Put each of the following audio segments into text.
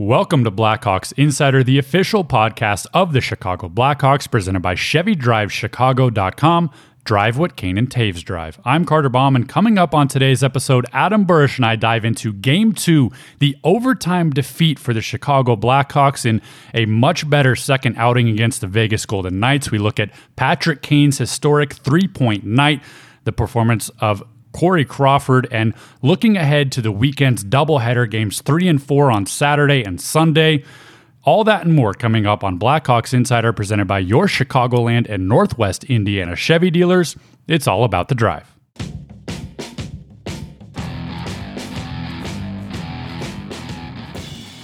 Welcome to Blackhawks Insider, the official podcast of the Chicago Blackhawks, presented by ChevyDriveChicago.com. Drive what Kane and Taves drive. I'm Carter Baum, and coming up on today's episode, Adam Burish and I dive into Game 2, the overtime defeat for the Chicago Blackhawks in a much better second outing against the Vegas Golden Knights. We look at Patrick Kane's historic three-point night, the performance of Corey Crawford, and looking ahead to the weekend's doubleheader games 3 and 4 on Saturday and Sunday. All that and more coming up on Blackhawks Insider, presented by your Chicagoland and Northwest Indiana Chevy dealers. It's all about the drive.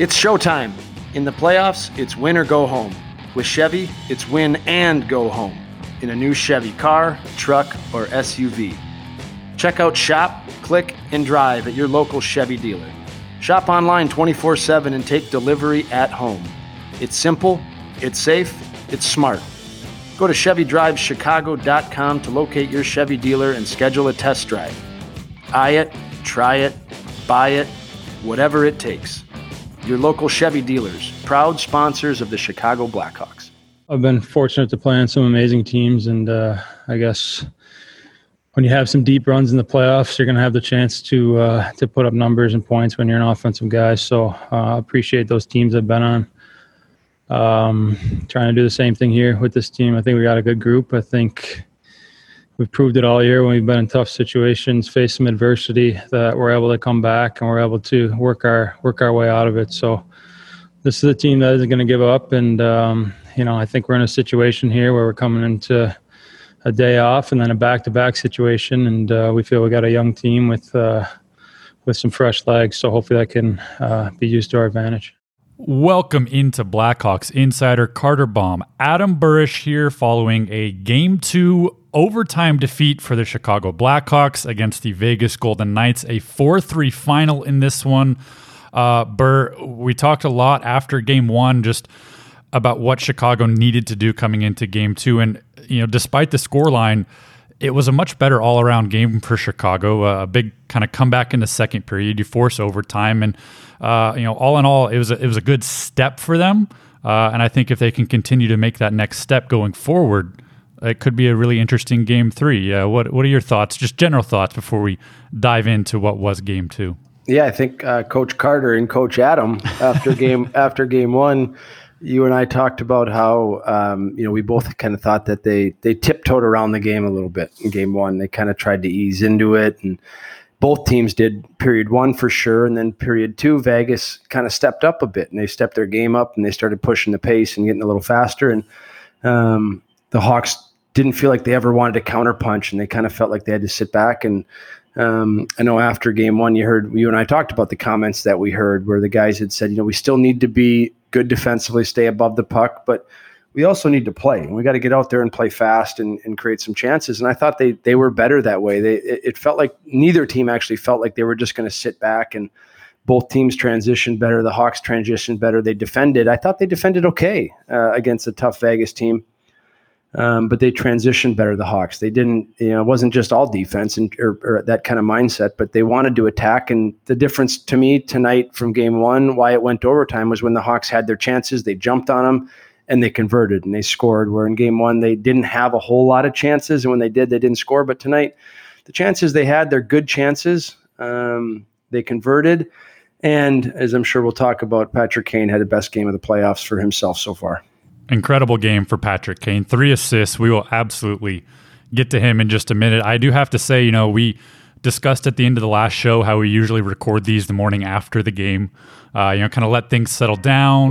It's showtime. In the playoffs, it's win or go home. With Chevy, it's win and go home in a new Chevy car, truck, or SUV. Check out Shop, Click, and Drive at your local Chevy dealer. Shop online 24/7 and take delivery at home. It's simple, it's safe, it's smart. Go to ChevyDriveChicago.com to locate your Chevy dealer and schedule a test drive. Eye it, try it, buy it, whatever it takes. Your local Chevy dealers, proud sponsors of the Chicago Blackhawks. I've been fortunate to play on some amazing teams, and I guess when you have some deep runs in the playoffs, you're going to have the chance to put up numbers and points when you're an offensive guy. So I appreciate those teams I've been on. Trying to do the same thing here with this team. I think we got a good group. I think we've proved it all year when we've been in tough situations, faced some adversity, that we're able to come back and we're able to work our way out of it. So this is a team that isn't going to give up. And, I think we're in a situation here where we're coming into a day off and then a back-to-back situation, and we feel we got a young team with some fresh legs, so hopefully that can be used to our advantage. Welcome into Blackhawks Insider. Carter Baum, Adam Burish here following a Game 2 overtime defeat for the Chicago Blackhawks against the Vegas Golden Knights, a 4-3 final in this one. Burr, we talked a lot after Game 1 just about what Chicago needed to do coming into Game 2, and despite the scoreline, it was a much better all-around game for Chicago. A big kind of comeback in the second period. You force overtime, and all in all, it was a good step for them. And I think if they can continue to make that next step going forward, it could be a really interesting Game 3. What are your thoughts? Just general thoughts before we dive into what was Game 2. Yeah, I think Coach Carter and Coach Adam after Game One. You and I talked about how, we both kind of thought that they tiptoed around the game a little bit in Game 1. They kind of tried to ease into it, and both teams did period 1 for sure. And then period 2, Vegas kind of stepped up a bit, and they stepped their game up, and they started pushing the pace and getting a little faster. And the Hawks didn't feel like they ever wanted to counterpunch, and they kind of felt like they had to sit back. And I know after Game 1, you and I talked about the comments that we heard where the guys had said, we still need to be good defensively, stay above the puck, but we also need to play, and we got to get out there and play fast and create some chances. And I thought they were better that way. It felt like neither team actually felt like they were just going to sit back, and both teams transitioned better. The Hawks transitioned better. They defended. I thought they defended okay against a tough Vegas team, but they transitioned better. The Hawks, they didn't, it wasn't just all defense or that kind of mindset, but they wanted to attack. And the difference to me tonight from Game 1, why it went to overtime, was when the Hawks had their chances, they jumped on them and they converted and they scored, where in Game 1, they didn't have a whole lot of chances. And when they did, they didn't score. But tonight, the chances they had, they're good chances. They converted. And as I'm sure we'll talk about, Patrick Kane had the best game of the playoffs for himself so far. Incredible game for Patrick Kane. 3 assists. We will absolutely get to him in just a minute. I do have to say, we discussed at the end of the last show how we usually record these the morning after the game, kind of let things settle down,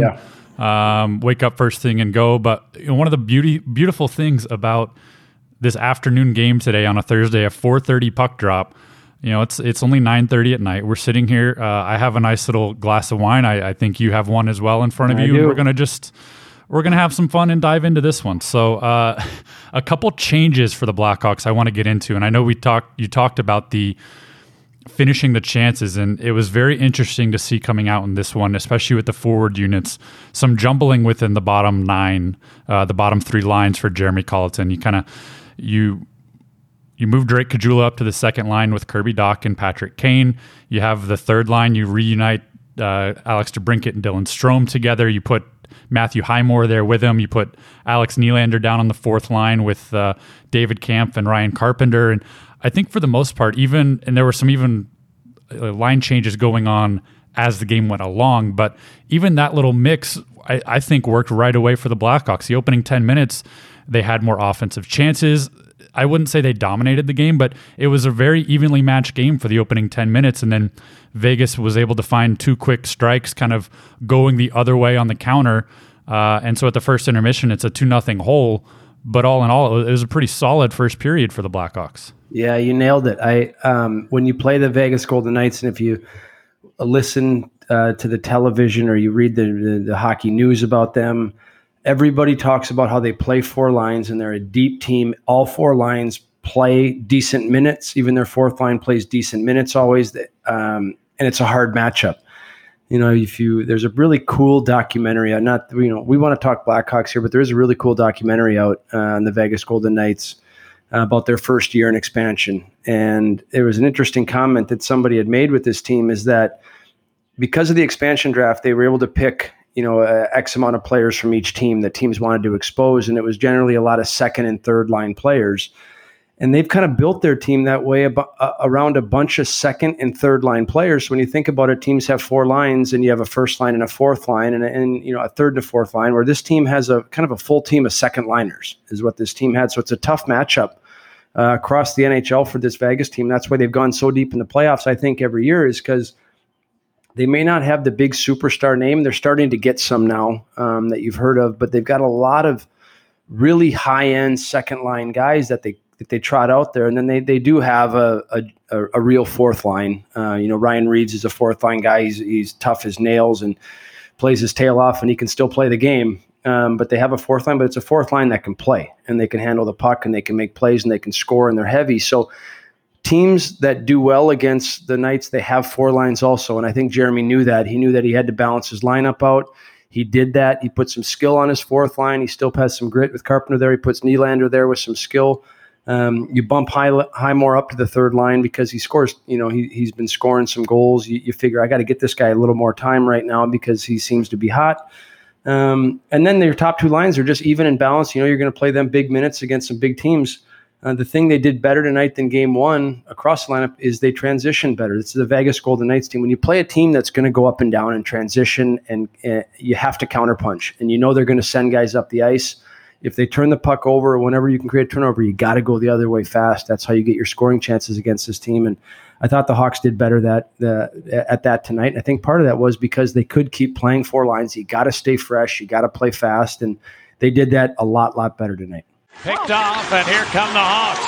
wake up first thing and go. But one of the beautiful things about this afternoon game today on a Thursday, a 4:30 puck drop, it's only 9:30 at night. We're sitting here. I have a nice little glass of wine. I think you have one as well in front of you. And we're going to have some fun and dive into this one. So a couple changes for the Blackhawks I want to get into. And I know you talked about the finishing the chances, and it was very interesting to see coming out in this one, especially with the forward units, some jumbling within the bottom 9, the bottom 3 lines for Jeremy Colliton. You move Drake Caggiula up to the second line with Kirby Dach and Patrick Kane. You have the third line. You reunite Alex DeBrincat and Dylan Strome together. You put Matthew Highmore there with him. You put Alex Nylander down on the fourth line with David Kampf and Ryan Carpenter. And I think for the most part, and there were some even line changes going on as the game went along, but even that little mix, I think, worked right away for the Blackhawks. The opening 10 minutes, they had more offensive chances. I wouldn't say they dominated the game, but it was a very evenly matched game for the opening 10 minutes. And then Vegas was able to find two quick strikes kind of going the other way on the counter. And so at the first intermission, it's a 2-0 hole. But all in all, it was a pretty solid first period for the Blackhawks. Yeah, you nailed it. When you play the Vegas Golden Knights, and if you listen to the television or you read the hockey news about them, everybody talks about how they play four lines and they're a deep team. All four lines play decent minutes. Even their fourth line plays decent minutes always. And it's a hard matchup. You know, there's a really cool documentary. We want to talk Blackhawks here, but there is a really cool documentary out on the Vegas Golden Knights about their first year in expansion. And there was an interesting comment that somebody had made with this team is that because of the expansion draft, they were able to pick, X amount of players from each team that teams wanted to expose. And it was generally a lot of second and third line players. And they've kind of built their team that way around a bunch of second and third line players. So when you think about it, teams have four lines, and you have a first line and a fourth line and a third and a fourth line, where this team has a kind of a full team of second liners is what this team had. So it's a tough matchup across the NHL for this Vegas team. That's why they've gone so deep in the playoffs, I think, every year, is because they may not have the big superstar name. They're starting to get some now that you've heard of, but they've got a lot of really high-end second-line guys that they trot out there, and then they do have a real fourth line. Ryan Reaves is a fourth-line guy. He's tough as nails and plays his tail off, and he can still play the game. But they have a fourth line, but it's a fourth line that can play, and they can handle the puck, and they can make plays, and they can score, and they're heavy. So teams that do well against the Knights, they have four lines also. And I think Jeremy knew that. He knew that he had to balance his lineup out. He did that. He put some skill on his fourth line. He still has some grit with Carpenter there. He puts Nylander there with some skill. You bump Highmore up to the third line because he scores. He's been scoring some goals. You figure, I got to get this guy a little more time right now because he seems to be hot. And then their top two lines are just even and balanced. You're going to play them big minutes against some big teams. The thing they did better tonight than game one across the lineup is they transitioned better. This is the Vegas Golden Knights team. When you play a team that's going to go up and down and transition, and you have to counterpunch, and they're going to send guys up the ice. If they turn the puck over, whenever you can create a turnover, you got to go the other way fast. That's how you get your scoring chances against this team. And I thought the Hawks did better at that tonight. And I think part of that was because they could keep playing four lines. You got to stay fresh. You got to play fast. And they did that a lot better tonight. Picked off, and here come the Hawks.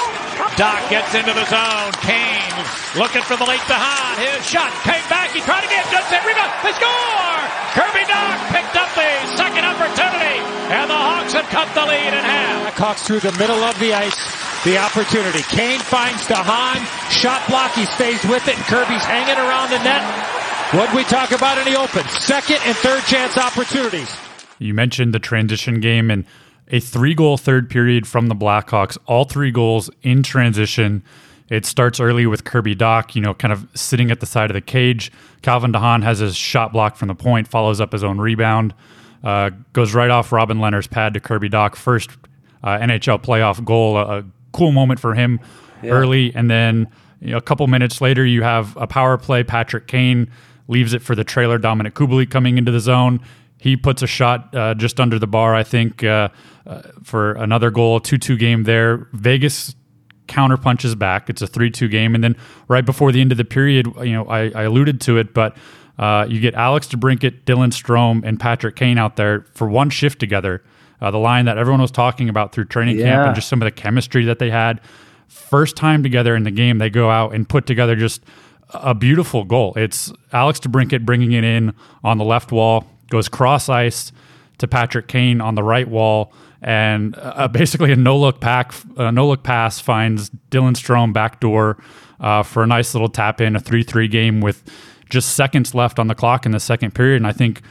Dach gets into the zone. Kane looking for the late behind. His shot came back. He tried again. Good set. Rebound. They score! Kirby Dach picked up the second opportunity, and the Hawks have cut the lead in half. Blackhawks through the middle of the ice. The opportunity. Kane finds de Haan. Shot block. He stays with it, and Kirby's hanging around the net. What we talk about in the open? Second and third chance opportunities. You mentioned the transition game, and a 3-goal third period from the Blackhawks, all 3 goals in transition. It starts early with Kirby Dach, kind of sitting at the side of the cage. Calvin de Haan has his shot blocked from the point, follows up his own rebound, goes right off Robin Leonard's pad to Kirby Dach. First NHL playoff goal, a cool moment for him early. And then a couple minutes later, you have a power play. Patrick Kane leaves it for the trailer, Dominik Kubalik, coming into the zone. He puts a shot just under the bar, I think, for another goal, 2-2 game there. Vegas counterpunches back. It's a 3-2 game. And then right before the end of the period, I alluded to it, but you get Alex DeBrincat, Dylan Strome, and Patrick Kane out there for one shift together, the line that everyone was talking about through training camp and just some of the chemistry that they had. First time together in the game, they go out and put together just a beautiful goal. It's Alex DeBrincat bringing it in on the left wall, goes cross-ice to Patrick Kane on the right wall, and basically a no-look pass finds Dylan Strome backdoor for a nice little tap-in, a 3-3 game with just seconds left on the clock in the second period. And I think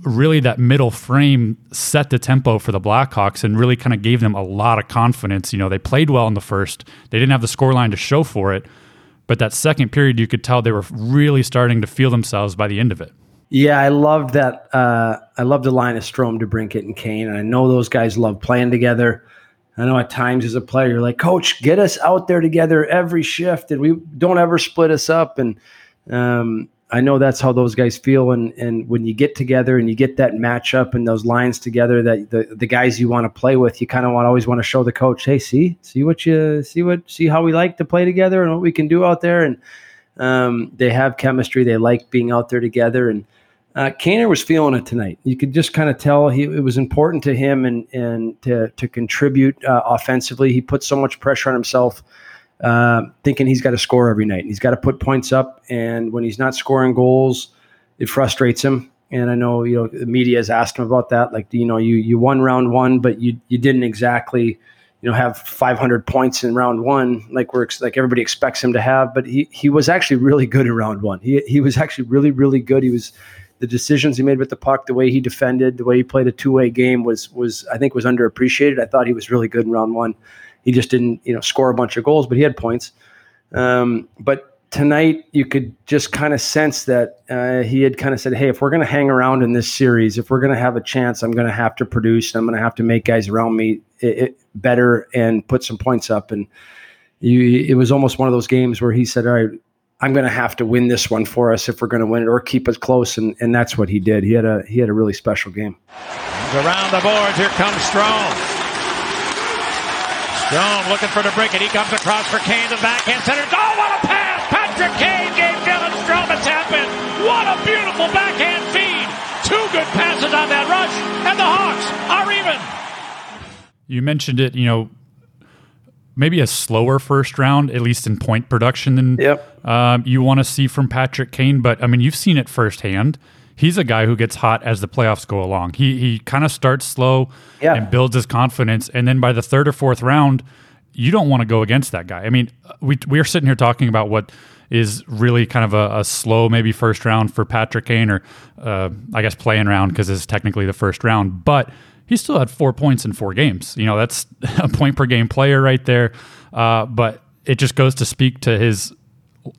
really that middle frame set the tempo for the Blackhawks and really kind of gave them a lot of confidence. They played well in the first. They didn't have the scoreline to show for it, but that second period, you could tell they were really starting to feel themselves by the end of it. Yeah, I loved that. I loved the line of Strome, DeBrincat, and Kane. And I know those guys love playing together. I know at times as a player, you're like, Coach, get us out there together every shift, and we don't ever split us up. And I know that's how those guys feel. And when you get together and you get that matchup and those lines together, that the guys you want to play with, you kind of always want to show the coach, hey, see how we like to play together and what we can do out there. And they have chemistry. They like being out there together. And Kaner was feeling it tonight. You could just kind of tell it was important to him and to contribute offensively. He put so much pressure on himself, thinking he's got to score every night. He's got to put points up, and when he's not scoring goals, it frustrates him. And I know the media has asked him about that. Like, you won round one, but you didn't exactly have 500 points in round one like everybody expects him to have. But he was actually really good in round one. He was actually really, really good. He was. The decisions he made with the puck, the way he defended, the way he played a two-way game was underappreciated. I thought he was really good in round one. He just didn't, score a bunch of goals, but he had points. But tonight you could just kind of sense that he had kind of said, hey, if we're going to hang around in this series, if we're going to have a chance, I'm going to have to produce. I'm going to have to make guys around me better and put some points up. And it was almost one of those games where he said, all right, I'm going to have to win this one for us if we're going to win it or keep it close, and that's what he did. He had a really special game. Around the boards, here comes Strome. Strome looking for DeBrincat. He comes across for Kane, the backhand center. Oh, what a pass! Patrick Kane gave Dylan Strome a tap in. What a beautiful backhand feed. Two good passes on that rush, and the Hawks are even. You mentioned it, maybe a slower first round, at least in point production, than you want to see from Patrick Kane. But, I mean, you've seen it firsthand. He's a guy who gets hot as the playoffs go along. He kind of starts slow and builds his confidence. And then by the third or fourth round, you don't want to go against that guy. I mean, we are sitting here talking about what is really kind of a slow maybe first round for Patrick Kane, or I guess playing round because it's technically the first round. But he still had 4 points in four games. That's a point per game player right there. But it just goes to speak to his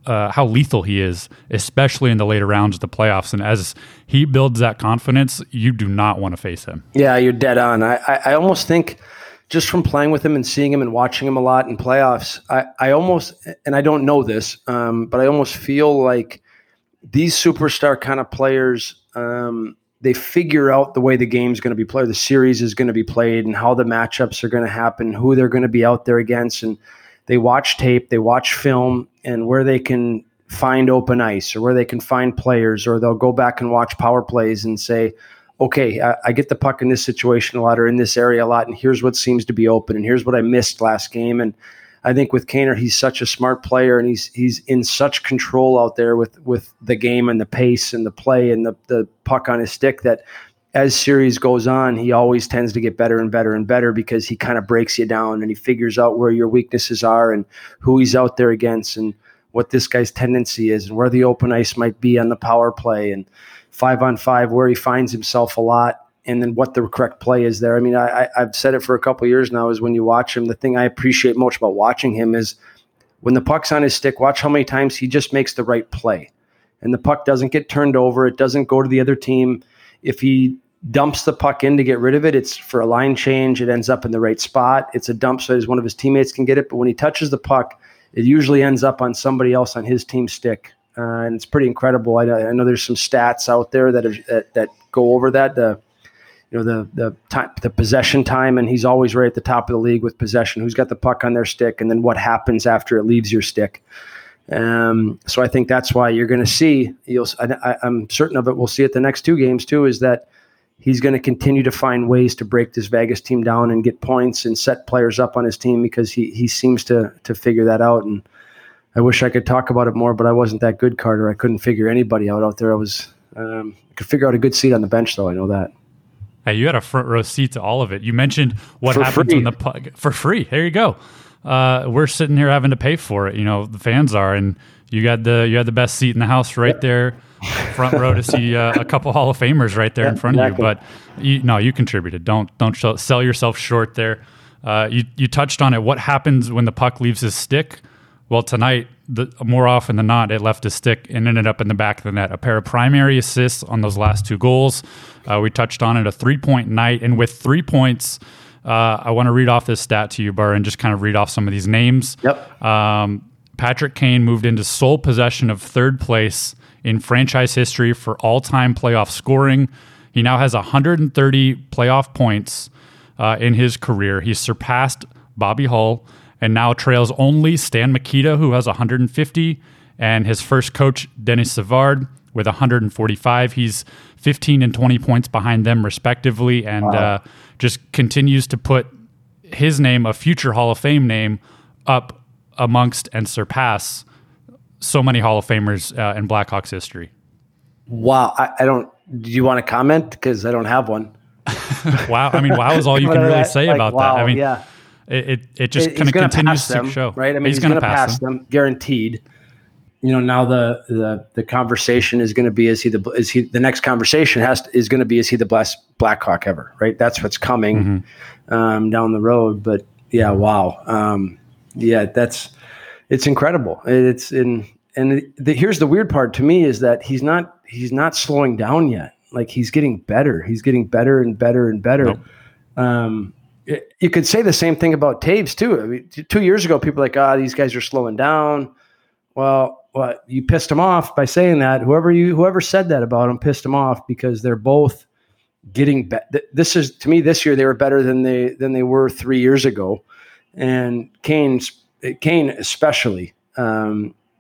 how lethal he is, especially in the later rounds of the playoffs. And as he builds that confidence, you do not want to face him. Yeah, you're dead on. I almost think just from playing with him and seeing him and watching him a lot in playoffs, I almost, and I don't know this, but I almost feel like these superstar kind of players, they figure out the way the game's going to be played, the series is going to be played, and how the matchups are going to happen, who they're going to be out there against. And they watch tape, they watch film, and where they can find open ice or where they can find players, or they'll go back and watch power plays and say, okay, I get the puck in this situation a lot or in this area a lot, and here's what seems to be open, and here's what I missed last game. And I think with Kaner, he's such a smart player, and he's in such control out there with the game and the pace and the play and the puck on his stick, that as series goes on, he always tends to get better and better and better, because he kind of breaks you down and he figures out where your weaknesses are and who he's out there against and what this guy's tendency is and where the open ice might be on the power play and 5-on-5, where he finds himself a lot, and then what the correct play is there. I mean, I've said it for a couple of years now, is when you watch him, the thing I appreciate most about watching him is when the puck's on his stick, watch how many times he just makes the right play. And the puck doesn't get turned over. It doesn't go to the other team. If he dumps the puck in to get rid of it, it's for a line change. It ends up in the right spot. It's a dump so one of his teammates can get it. But when he touches the puck, it usually ends up on somebody else on his team's stick. And it's pretty incredible. I know there's some stats out there that go over that. The possession time, and he's always right at the top of the league with possession, who's got the puck on their stick, and then what happens after it leaves your stick. So I think that's why you're going to see, I'm certain of it, we'll see it the next two games too, is that he's going to continue to find ways to break this Vegas team down and get points and set players up on his team, because he seems to figure that out. And I wish I could talk about it more, but I wasn't that good, Carter. I couldn't figure anybody out there. I could figure out a good seat on the bench, though. I know that. Hey, you had a front row seat to all of it. You mentioned what happens when the puck for free. There you go. We're sitting here having to pay for it. The fans are, and you had the best seat in the house right there, front row to see a couple Hall of Famers right there in front of you. But you contributed. Don't sell yourself short there. You touched on it. What happens when the puck leaves his stick? Well, tonight, more often than not, it left a stick and ended up in the back of the net. A pair of primary assists on those last two goals. We touched on it, a three-point night. And with 3 points, I want to read off this stat to you, Burr, and just kind of read off some of these names. Yep. Patrick Kane moved into sole possession of third place in franchise history for all-time playoff scoring. He now has 130 playoff points in his career. He's surpassed Bobby Hull and now trails only Stan Mikita, who has 150, and his first coach, Dennis Savard, with 145. He's 15 and 20 points behind them, respectively, and just continues to put his name, a future Hall of Fame name, up amongst and surpass so many Hall of Famers in Blackhawks history. Wow. I don't... Do you want to comment? Because I don't have one. Wow. I mean, wow is all you can really say about wow, that. I mean, yeah. It just kind of continues to show. Right? I mean, he's going to pass them, guaranteed. You know, now the conversation is going to be, is he the next conversation is going to be, is he the best Blackhawk ever? Right? That's what's coming down the road. But yeah, wow. It's incredible. Here's the weird part to me is that he's not slowing down yet. Like he's getting better. He's getting better and better and better. Nope. You could say the same thing about Taves too. I mean, 2 years ago, people were like, these guys are slowing down. Well, you pissed them off by saying that. Whoever said that about them pissed them off, because they're both getting better. This is, to me, this year they were better than they were 3 years ago. And Kane especially,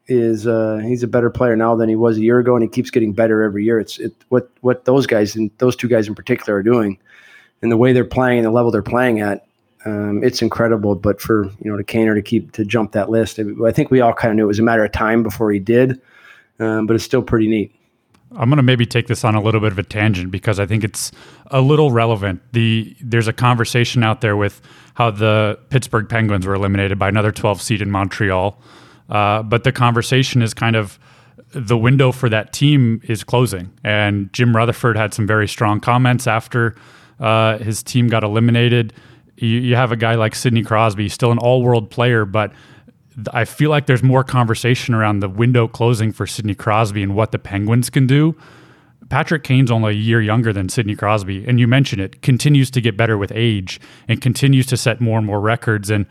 he's a better player now than he was a year ago, and he keeps getting better every year. It's what those guys, and those two guys in particular, are doing, and the way they're playing and the level they're playing at, it's incredible. But for to Kaner to jump that list, I think we all kind of knew it was a matter of time before he did, but it's still pretty neat. I'm going to maybe take this on a little bit of a tangent because I think it's a little relevant. There's a conversation out there with how the Pittsburgh Penguins were eliminated by another 12 seed in Montreal. But the conversation is kind of the window for that team is closing. And Jim Rutherford had some very strong comments after his team got eliminated. You have a guy like Sidney Crosby, still an all-world player, but I feel like there's more conversation around the window closing for Sidney Crosby and what the Penguins can do. Patrick Kane's only a year younger than Sidney Crosby, and you mentioned it, continues to get better with age and continues to set more and more records. And,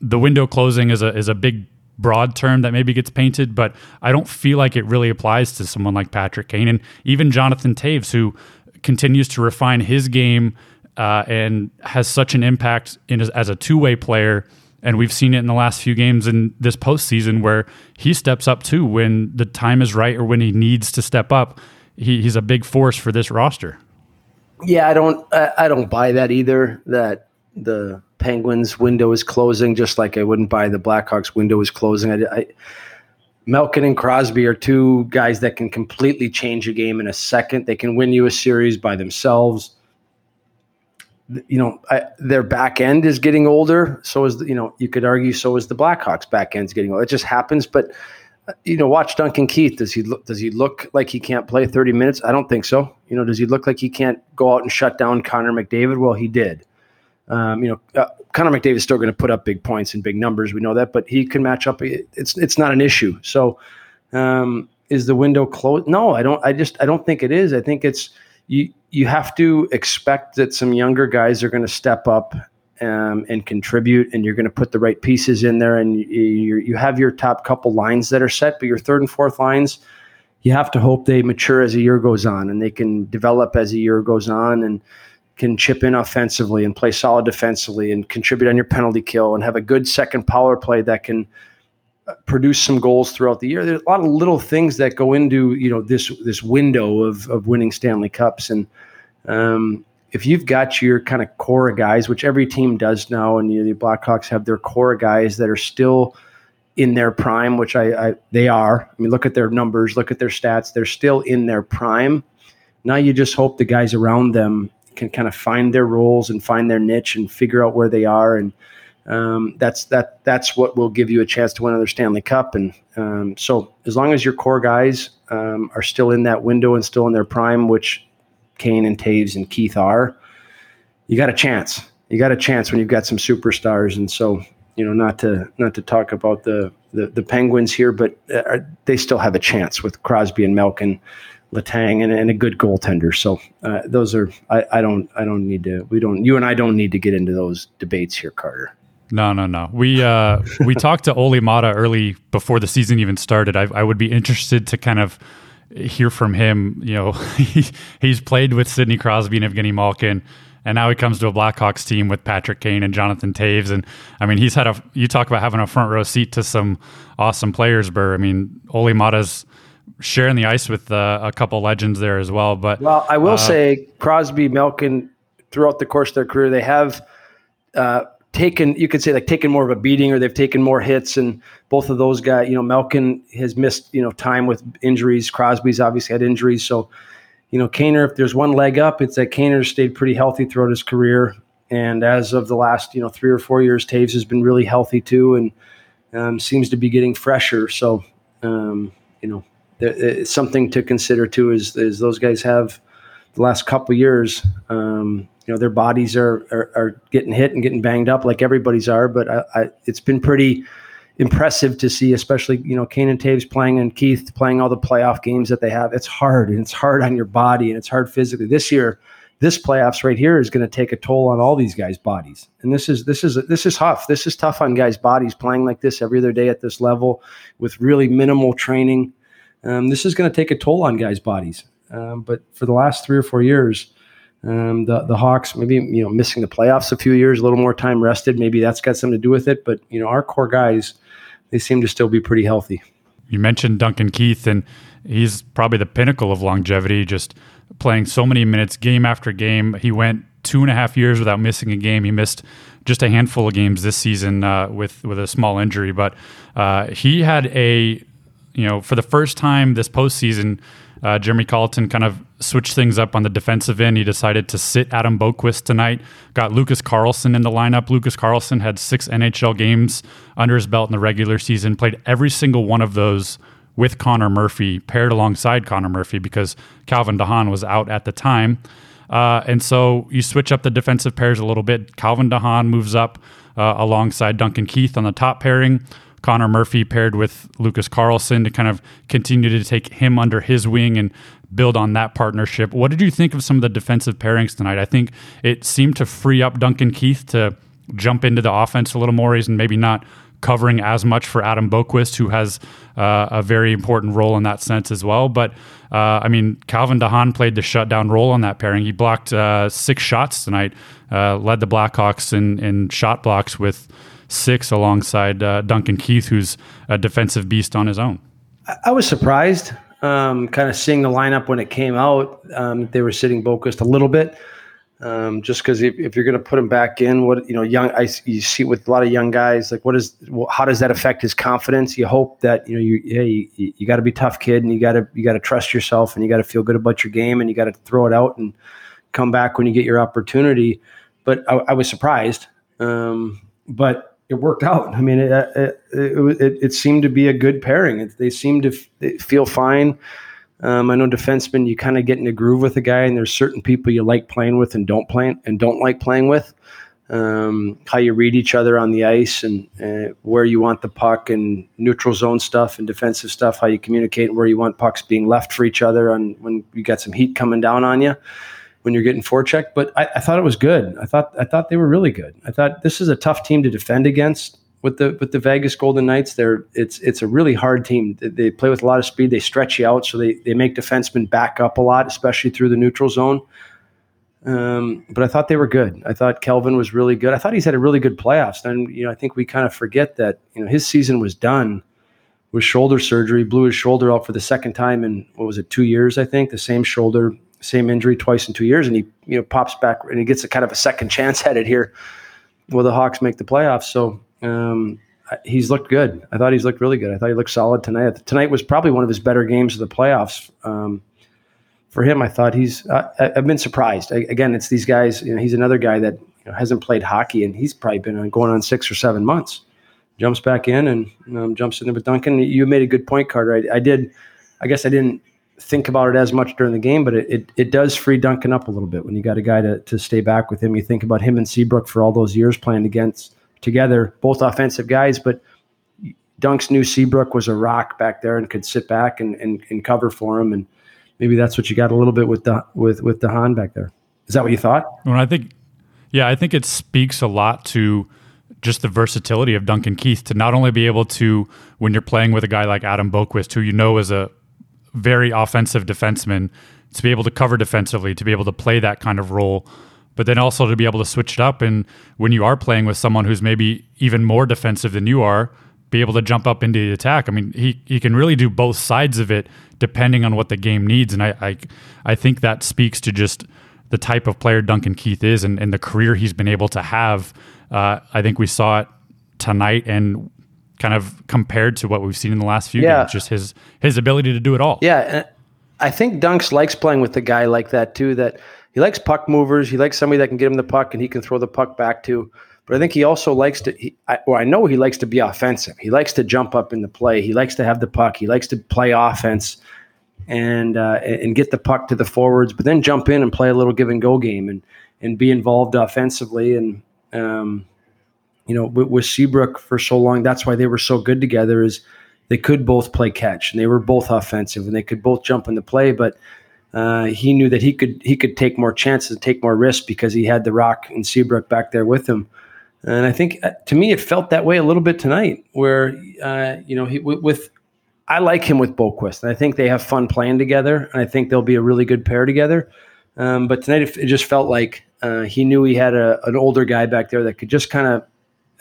the window closing is a big, broad term that maybe gets painted, but I don't feel like it really applies to someone like Patrick Kane and even Jonathan Taves, who continues to refine his game and has such an impact as a two-way player. And we've seen it in the last few games in this postseason where he steps up too when the time is right or when he needs to step up. He's a big force for this roster. Yeah, I don't buy that either, that the Penguins window is closing, just like I wouldn't buy the Blackhawks window is closing. Malkin and Crosby are two guys that can completely change a game in a second. They can win you a series by themselves. Their back end is getting older. So is you could argue so is the Blackhawks back end's getting older. It just happens. But watch Duncan Keith. Does he look like he can't play 30 minutes? I don't think so. Does he look like he can't go out and shut down Connor McDavid? Well, he did. Connor McDavid is still going to put up big points and big numbers. We know that, but he can match up. It's not an issue. So, is the window closed? No, I don't think it is. I think it's, you have to expect that some younger guys are going to step up, and contribute, and you're going to put the right pieces in there, and you have your top couple lines that are set, but your third and fourth lines, you have to hope they mature as a year goes on and they can develop as a year goes on and can chip in offensively and play solid defensively and contribute on your penalty kill and have a good second power play that can produce some goals throughout the year. There's a lot of little things that go into, this window of winning Stanley Cups. And if you've got your kind of core of guys, which every team does now, and the Blackhawks have their core of guys that are still in their prime, which they are. I mean, look at their numbers, look at their stats. They're still in their prime. Now you just hope the guys around them can kind of find their roles and find their niche and figure out where they are. And that's what will give you a chance to win another Stanley Cup. And so as long as your core guys are still in that window and still in their prime, which Kane and Taves and Keith are, you got a chance. You got a chance when you've got some superstars. And so you know, not to talk about the Penguins here, but they still have a chance with Crosby and Malkin, Letang, and a good goaltender. So those are you and I don't need to get into those debates here, Carter. No. We talked to Olli Maatta early before the season even started. I would be interested to kind of hear from him. You know, he's played with Sidney Crosby and Evgeni Malkin, and now he comes to a Blackhawks team with Patrick Kane and Jonathan Toews. And I mean, he's had a, you talk about having a front row seat to some awesome players, Burr. I mean, Olli Matta's sharing the ice with a couple legends there as well. But I will say Crosby, Malkin, throughout the course of their career, they have taken more of a beating, or they've taken more hits. And both of those guys, you know, Malkin has missed, you know, time with injuries. Crosby's obviously had injuries. So, you know, Kaner, if there's one leg up, it's that Kaner stayed pretty healthy throughout his career. And as of the last, you know, 3 or 4 years, Toews has been really healthy too, and seems to be getting fresher. So, you know, it's something to consider too, is those guys have the last couple years, you know, their bodies are getting hit and getting banged up like everybody's are, but it's been pretty impressive to see, especially, you know, Kane and Toews playing and Keith playing all the playoff games that they have. It's hard on your body, and it's hard physically. This year, this playoffs right here is going to take a toll on all these guys' bodies. And this is tough. This is tough on guys' bodies, playing like this every other day at this level with really minimal training. This is going to take a toll on guys' bodies. But for the last 3 or 4 years, the Hawks, maybe, you know, missing the playoffs a few years, a little more time rested, maybe that's got something to do with it. But, you know, our core guys, they seem to still be pretty healthy. You mentioned Duncan Keith, and he's probably the pinnacle of longevity, just playing so many minutes game after game. He went 2.5 years without missing a game. He missed just a handful of games this season with a small injury, but he had for the first time this postseason, Jeremy Colliton kind of switched things up on the defensive end. He decided to sit Adam Boqvist tonight, got Lucas Carlsson in the lineup. Lucas Carlsson had 6 NHL games under his belt in the regular season, played every single one of those with Connor Murphy, paired alongside Connor Murphy because Calvin de Haan was out at the time. And so you switch up the defensive pairs a little bit. Calvin de Haan moves up alongside Duncan Keith on the top pairing. Connor Murphy paired with Lucas Carlsson to kind of continue to take him under his wing and build on that partnership. What did you think of some of the defensive pairings tonight? I think it seemed to free up Duncan Keith to jump into the offense a little more. He's maybe not covering as much for Adam Boqvist, who has a very important role in that sense as well. But, I mean, Calvin de Haan played the shutdown role on that pairing. He blocked 6 shots tonight, led the Blackhawks in shot blocks with 6 alongside Duncan Keith, who's a defensive beast on his own. I was surprised kind of seeing the lineup when it came out. They were sitting Boqvist a little bit just because if you're going to put him back in, what, you know, you see with a lot of young guys, like how does that affect his confidence? You hope that, you know, you got to be tough kid, and you got to trust yourself, and you got to feel good about your game, and you got to throw it out and come back when you get your opportunity. But I was surprised. But it worked out. I mean, it seemed to be a good pairing. They seemed to feel fine. I know defensemen, you kind of get in a groove with a guy, and there's certain people you like playing with and don't like playing with. How you read each other on the ice, and where you want the puck, and neutral zone stuff and defensive stuff. How you communicate where you want pucks being left for each other, and when you got some heat coming down on you, when you're getting forechecked. But I thought it was good. I thought they were really good. I thought this is a tough team to defend against with the Vegas Golden Knights. It's a really hard team. They play with a lot of speed. They stretch you out, so they make defensemen back up a lot, especially through the neutral zone. But I thought they were good. I thought Kelvin was really good. I thought he's had a really good playoffs. And, you know, I think we kind of forget that, you know, his season was done with shoulder surgery. Blew his shoulder out for the second time in, 2 years, I think, the same shoulder. Same injury twice in 2 years, and he, you know, pops back and he gets a kind of a second chance at it here while the Hawks make the playoffs. So he's looked good. I thought he's looked really good. I thought he looked solid tonight. Tonight was probably one of his better games of the playoffs for him. I thought I've been surprised. Again, it's these guys. You know, he's another guy that, you know, hasn't played hockey, and he's probably been going on 6 or 7 months. Jumps back in and jumps in there with Duncan. You made a good point, Carter. I did. I guess I didn't think about it as much during the game, but it does free Duncan up a little bit when you got a guy to stay back with him. You think about him and Seabrook for all those years playing against together, both offensive guys. But Dunks knew Seabrook was a rock back there and could sit back and cover for him. And maybe that's what you got a little bit with de Haan back there. Is that what you thought? Well, I think it speaks a lot to just the versatility of Duncan Keith to not only be able to, when you're playing with a guy like Adam Boqvist, who you know is a very offensive defenseman, to be able to cover defensively, to be able to play that kind of role, but then also to be able to switch it up. And when you are playing with someone who's maybe even more defensive than you are, be able to jump up into the attack. I mean, he can really do both sides of it depending on what the game needs. And I think that speaks to just the type of player Duncan Keith is and the career he's been able to have. I think we saw it tonight and kind of compared to what we've seen in the last few games, just his ability to do it all. Yeah, I think Dunks likes playing with a guy like that too, that he likes puck movers. He likes somebody that can get him the puck and he can throw the puck back to. But I think he also likes to I know he likes to be offensive. He likes to jump up in the play. He likes to have the puck. He likes to play offense and get the puck to the forwards, but then jump in and play a little give-and-go game and be involved offensively. And, with Seabrook for so long, that's why they were so good together is they could both play catch, and they were both offensive, and they could both jump in the play, but he knew that he could take more chances and take more risks because he had the rock and Seabrook back there with him. And I think, to me, it felt that way a little bit tonight where, I like him with Boqvist, and I think they have fun playing together, and I think they'll be a really good pair together. But tonight it just felt like he knew he had an older guy back there that could just kind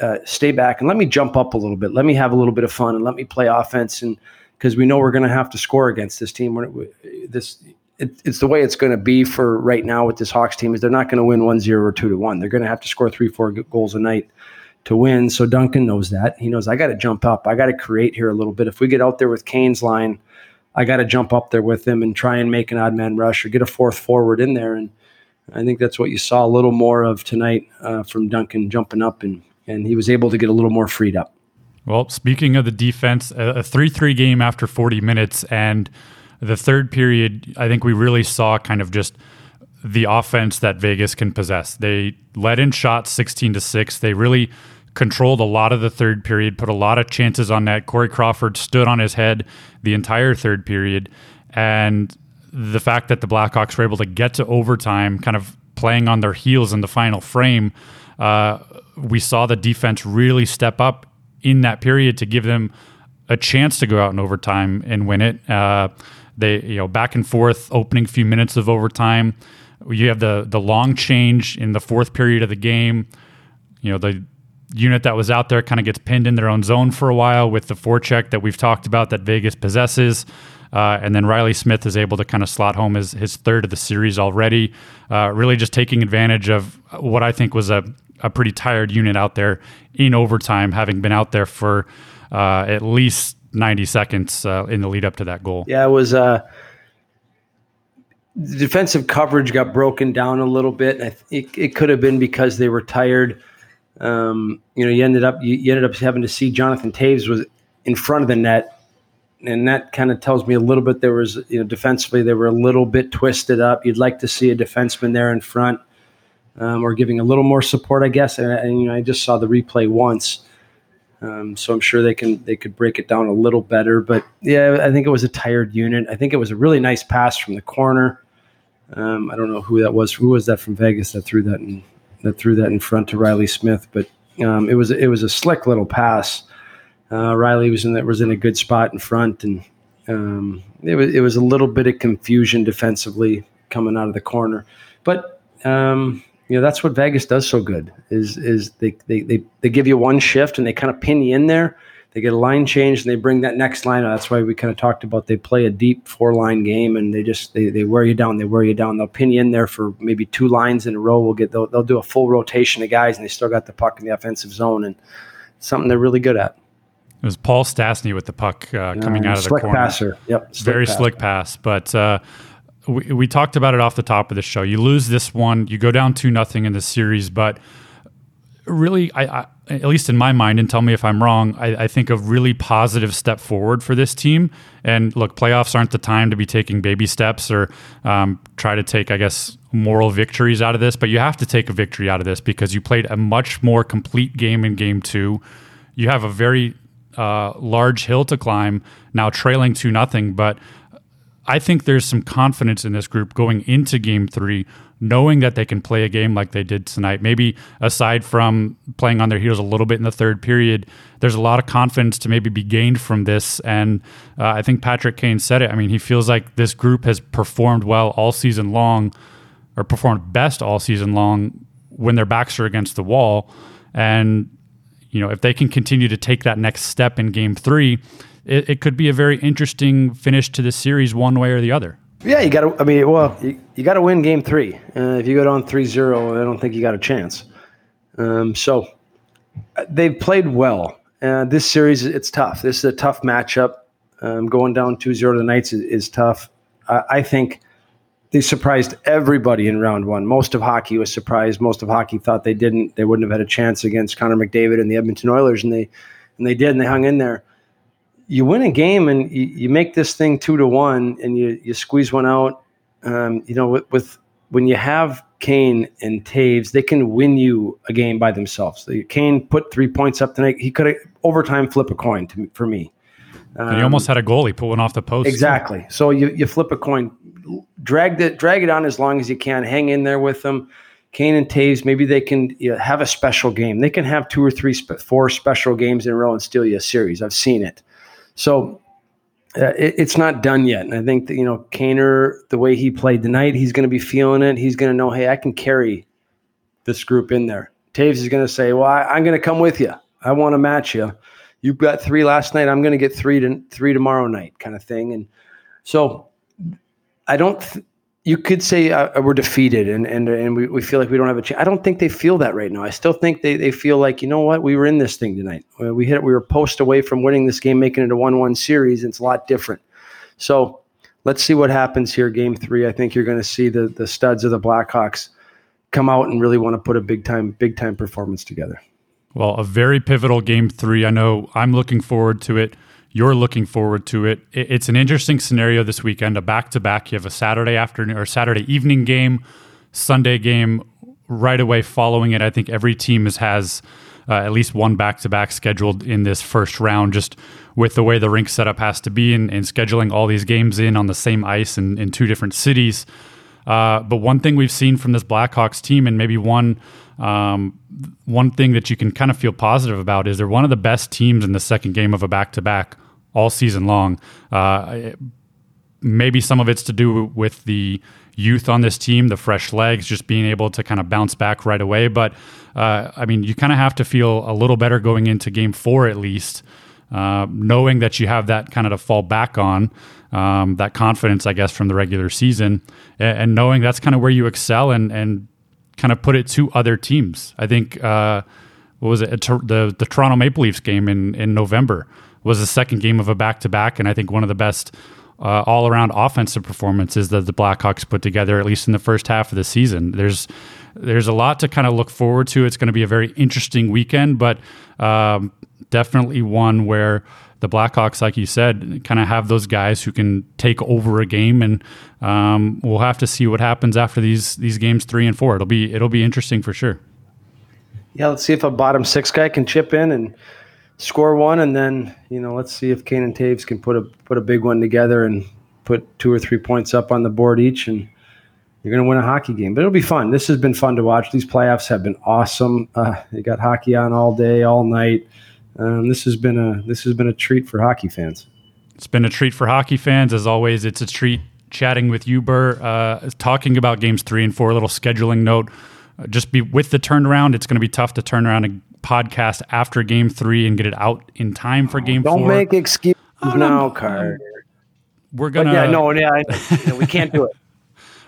of stay back and let me jump up a little bit. Let me have a little bit of fun and let me play offense, and because we know we're going to have to score against this team. It's the way it's going to be for right now with this Hawks team is they're not going to win 1-0 or 2-1. They're going to have to score 3-4 goals a night to win. So Duncan knows that. He knows I got to jump up. I got to create here a little bit. If we get out there with Kane's line, I got to jump up there with him and try and make an odd man rush or get a fourth forward in there. And I think that's what you saw a little more of tonight from Duncan jumping up, and he was able to get a little more freed up. Well, speaking of the defense, a 3-3 game after 40 minutes. And the third period, I think we really saw kind of just the offense that Vegas can possess. They let in shots 16-6. They really controlled a lot of the third period, put a lot of chances on net. Corey Crawford stood on his head the entire third period. And the fact that the Blackhawks were able to get to overtime, kind of playing on their heels in the final frame, we saw the defense really step up in that period to give them a chance to go out in overtime and win it. They back and forth, opening few minutes of overtime. You have the long change in the fourth period of the game. The unit that was out there kind of gets pinned in their own zone for a while with the forecheck that we've talked about that Vegas possesses. And then Reilly Smith is able to kind of slot home his third of the series already, really just taking advantage of what I think was a pretty tired unit out there in overtime, having been out there for at least 90 seconds in the lead up to that goal. Yeah, it was the defensive coverage got broken down a little bit. It could have been because they were tired. You ended up having to see Jonathan Toews was in front of the net, and that kind of tells me a little bit there was defensively they were a little bit twisted up. You'd like to see a defenseman there in front or giving a little more support, I guess. And I just saw the replay once. So I'm sure they could break it down a little better, but yeah, I think it was a tired unit. I think it was a really nice pass from the corner. I don't know who that was. Who was that from Vegas that threw that in front to Reilly Smith? But it was a slick little pass. Reilly was in a good spot in front, and it was a little bit of confusion defensively coming out of the corner, but. That's what Vegas does so good is they give you one shift and they kind of pin you in there. They get a line change and they bring that next line. That's why we kind of talked about they play a deep 4-line game and they wear you down. They'll pin you in there for maybe 2 lines in a row. They'll do a full rotation of guys and they still got the puck in the offensive zone, and something they're really good at. It was Paul Stastny with the puck coming out of the corner. Slick passer. Yep. Very slick pass, but. We talked about it off the top of the show. You lose this one, you go down 2-0 in the series, but really, I at least in my mind, and tell me if I'm wrong, I think a really positive step forward for this team. And look, playoffs aren't the time to be taking baby steps or try to take, I guess, moral victories out of this, but you have to take a victory out of this because you played a much more complete game in game two. You have a very large hill to climb, now trailing 2-0, but I think there's some confidence in this group going into game three, knowing that they can play a game like they did tonight. Maybe aside from playing on their heels a little bit in the third period, there's a lot of confidence to maybe be gained from this. And I think Patrick Kane said it. I mean, he feels like this group has performed well all season long, or performed best all season long when their backs are against the wall. And, you know, if they can continue to take that next step in game three, it could be a very interesting finish to this series one way or the other. Yeah, you got to, I mean, well, you got to win game three. If you go down 3-0, I don't think you got a chance. So they've played well. This series, it's tough. This is a tough matchup. Going down 2-0 to the Knights is tough. I think they surprised everybody in round one. Most of hockey was surprised. Most of hockey thought they didn't. They wouldn't have had a chance against Connor McDavid and the Edmonton Oilers, and they did, and they hung in there. You win a game and you make this thing 2-1, and you squeeze one out. With when you have Kane and Taves, they can win you a game by themselves. Kane put 3 points up tonight. He could have overtime flip a coin for me. And he almost had a goalie put one off the post. Exactly. So you flip a coin, drag it on as long as you can, hang in there with them. Kane and Taves, maybe they can have a special game. They can have two or three, four special games in a row and steal you a series. I've seen it. So it's not done yet. And I think that, Kaner, the way he played tonight, he's going to be feeling it. He's going to know, hey, I can carry this group in there. Taves is going to say, well, I'm going to come with you. I want to match you. You got three last night. I'm going to get three tomorrow night kind of thing. And so I don't you could say we're defeated and we feel like we don't have a chance. I don't think they feel that right now. I still think they feel like, you know what, we were in this thing tonight. We were post away from winning this game, making it a 1-1 series. And it's a lot different. So let's see what happens here. Game three, I think you're going to see the studs of the Blackhawks come out and really want to put a big time performance together. Well, a very pivotal game three. I know I'm looking forward to it. You're looking forward to it. It's an interesting scenario this weekend, a back-to-back. You have a Saturday afternoon or Saturday evening game, Sunday game right away following it. I think every team has at least one back-to-back scheduled in this first round, just with the way the rink setup has to be and scheduling all these games in on the same ice in two different cities. But one thing we've seen from this Blackhawks team, and maybe one thing that you can kind of feel positive about, is they're one of the best teams in the second game of a back-to-back all season long. Maybe some of it's to do with the youth on this team, the fresh legs, just being able to kind of bounce back right away. But, you kind of have to feel a little better going into game four at least, knowing that you have that kind of to fall back on, that confidence, I guess, from the regular season, and knowing that's kind of where you excel and kind of put it to other teams. I think, the Toronto Maple Leafs game in November was the second game of a back-to-back, and I think one of the best all-around offensive performances that the Blackhawks put together, at least in the first half of the season. There's a lot to kind of look forward to. It's going to be a very interesting weekend, but definitely one where the Blackhawks, like you said, kind of have those guys who can take over a game, and we'll have to see what happens after these games 3 and 4. It'll be interesting for sure. Yeah, let's see if a bottom six guy can chip in and score one, and then let's see if Kane and Taves can put a big one together and put 2 or 3 points up on the board each, and you're going to win a hockey game. But it'll be fun. This has been fun to watch. These playoffs have been awesome. You got hockey on all day, all night. This has been a treat for hockey fans. It's been a treat for hockey fans. As always, it's a treat chatting with you, Burr, talking about games 3 and 4, a little scheduling note. Just be with the turnaround. It's going to be tough to turn around a podcast after game 3 and get it out in time for game 4. Don't make excuses now, Carter. We're going to... we can't do it.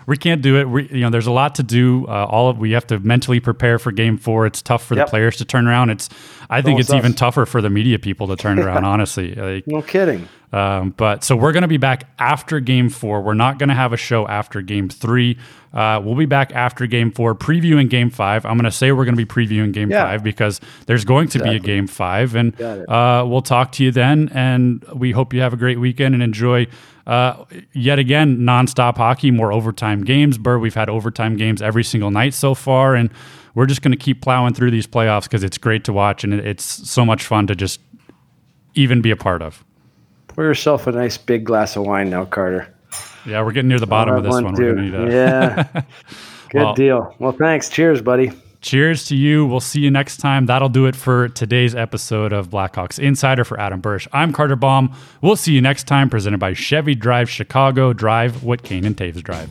We can't do it. There's a lot to do. We have to mentally prepare for game 4. It's tough for the players to turn around. I think it's even tougher for the media people to turn around, honestly. Like, no kidding. But so we're going to be back after game four. We're not going to have a show after game three. We'll be back after game four, previewing game five. I'm going to say we're going to be previewing game five because there's going to be a game five. And we'll talk to you then. And we hope you have a great weekend and enjoy yet again, nonstop hockey, more overtime games. Burr, we've had overtime games every single night so far. And we're just going to keep plowing through these playoffs because it's great to watch. And it's so much fun to just even be a part of. Pour yourself a nice big glass of wine now, Carter. Yeah, we're getting near the bottom of this one. We're gonna need yeah. Good deal. Well, thanks. Cheers, buddy. Cheers to you. We'll see you next time. That'll do it for today's episode of Blackhawks Insider. For Adam Burish, I'm Carter Baum. We'll see you next time, presented by Chevy Drive Chicago. Drive what Kane and Taves drive.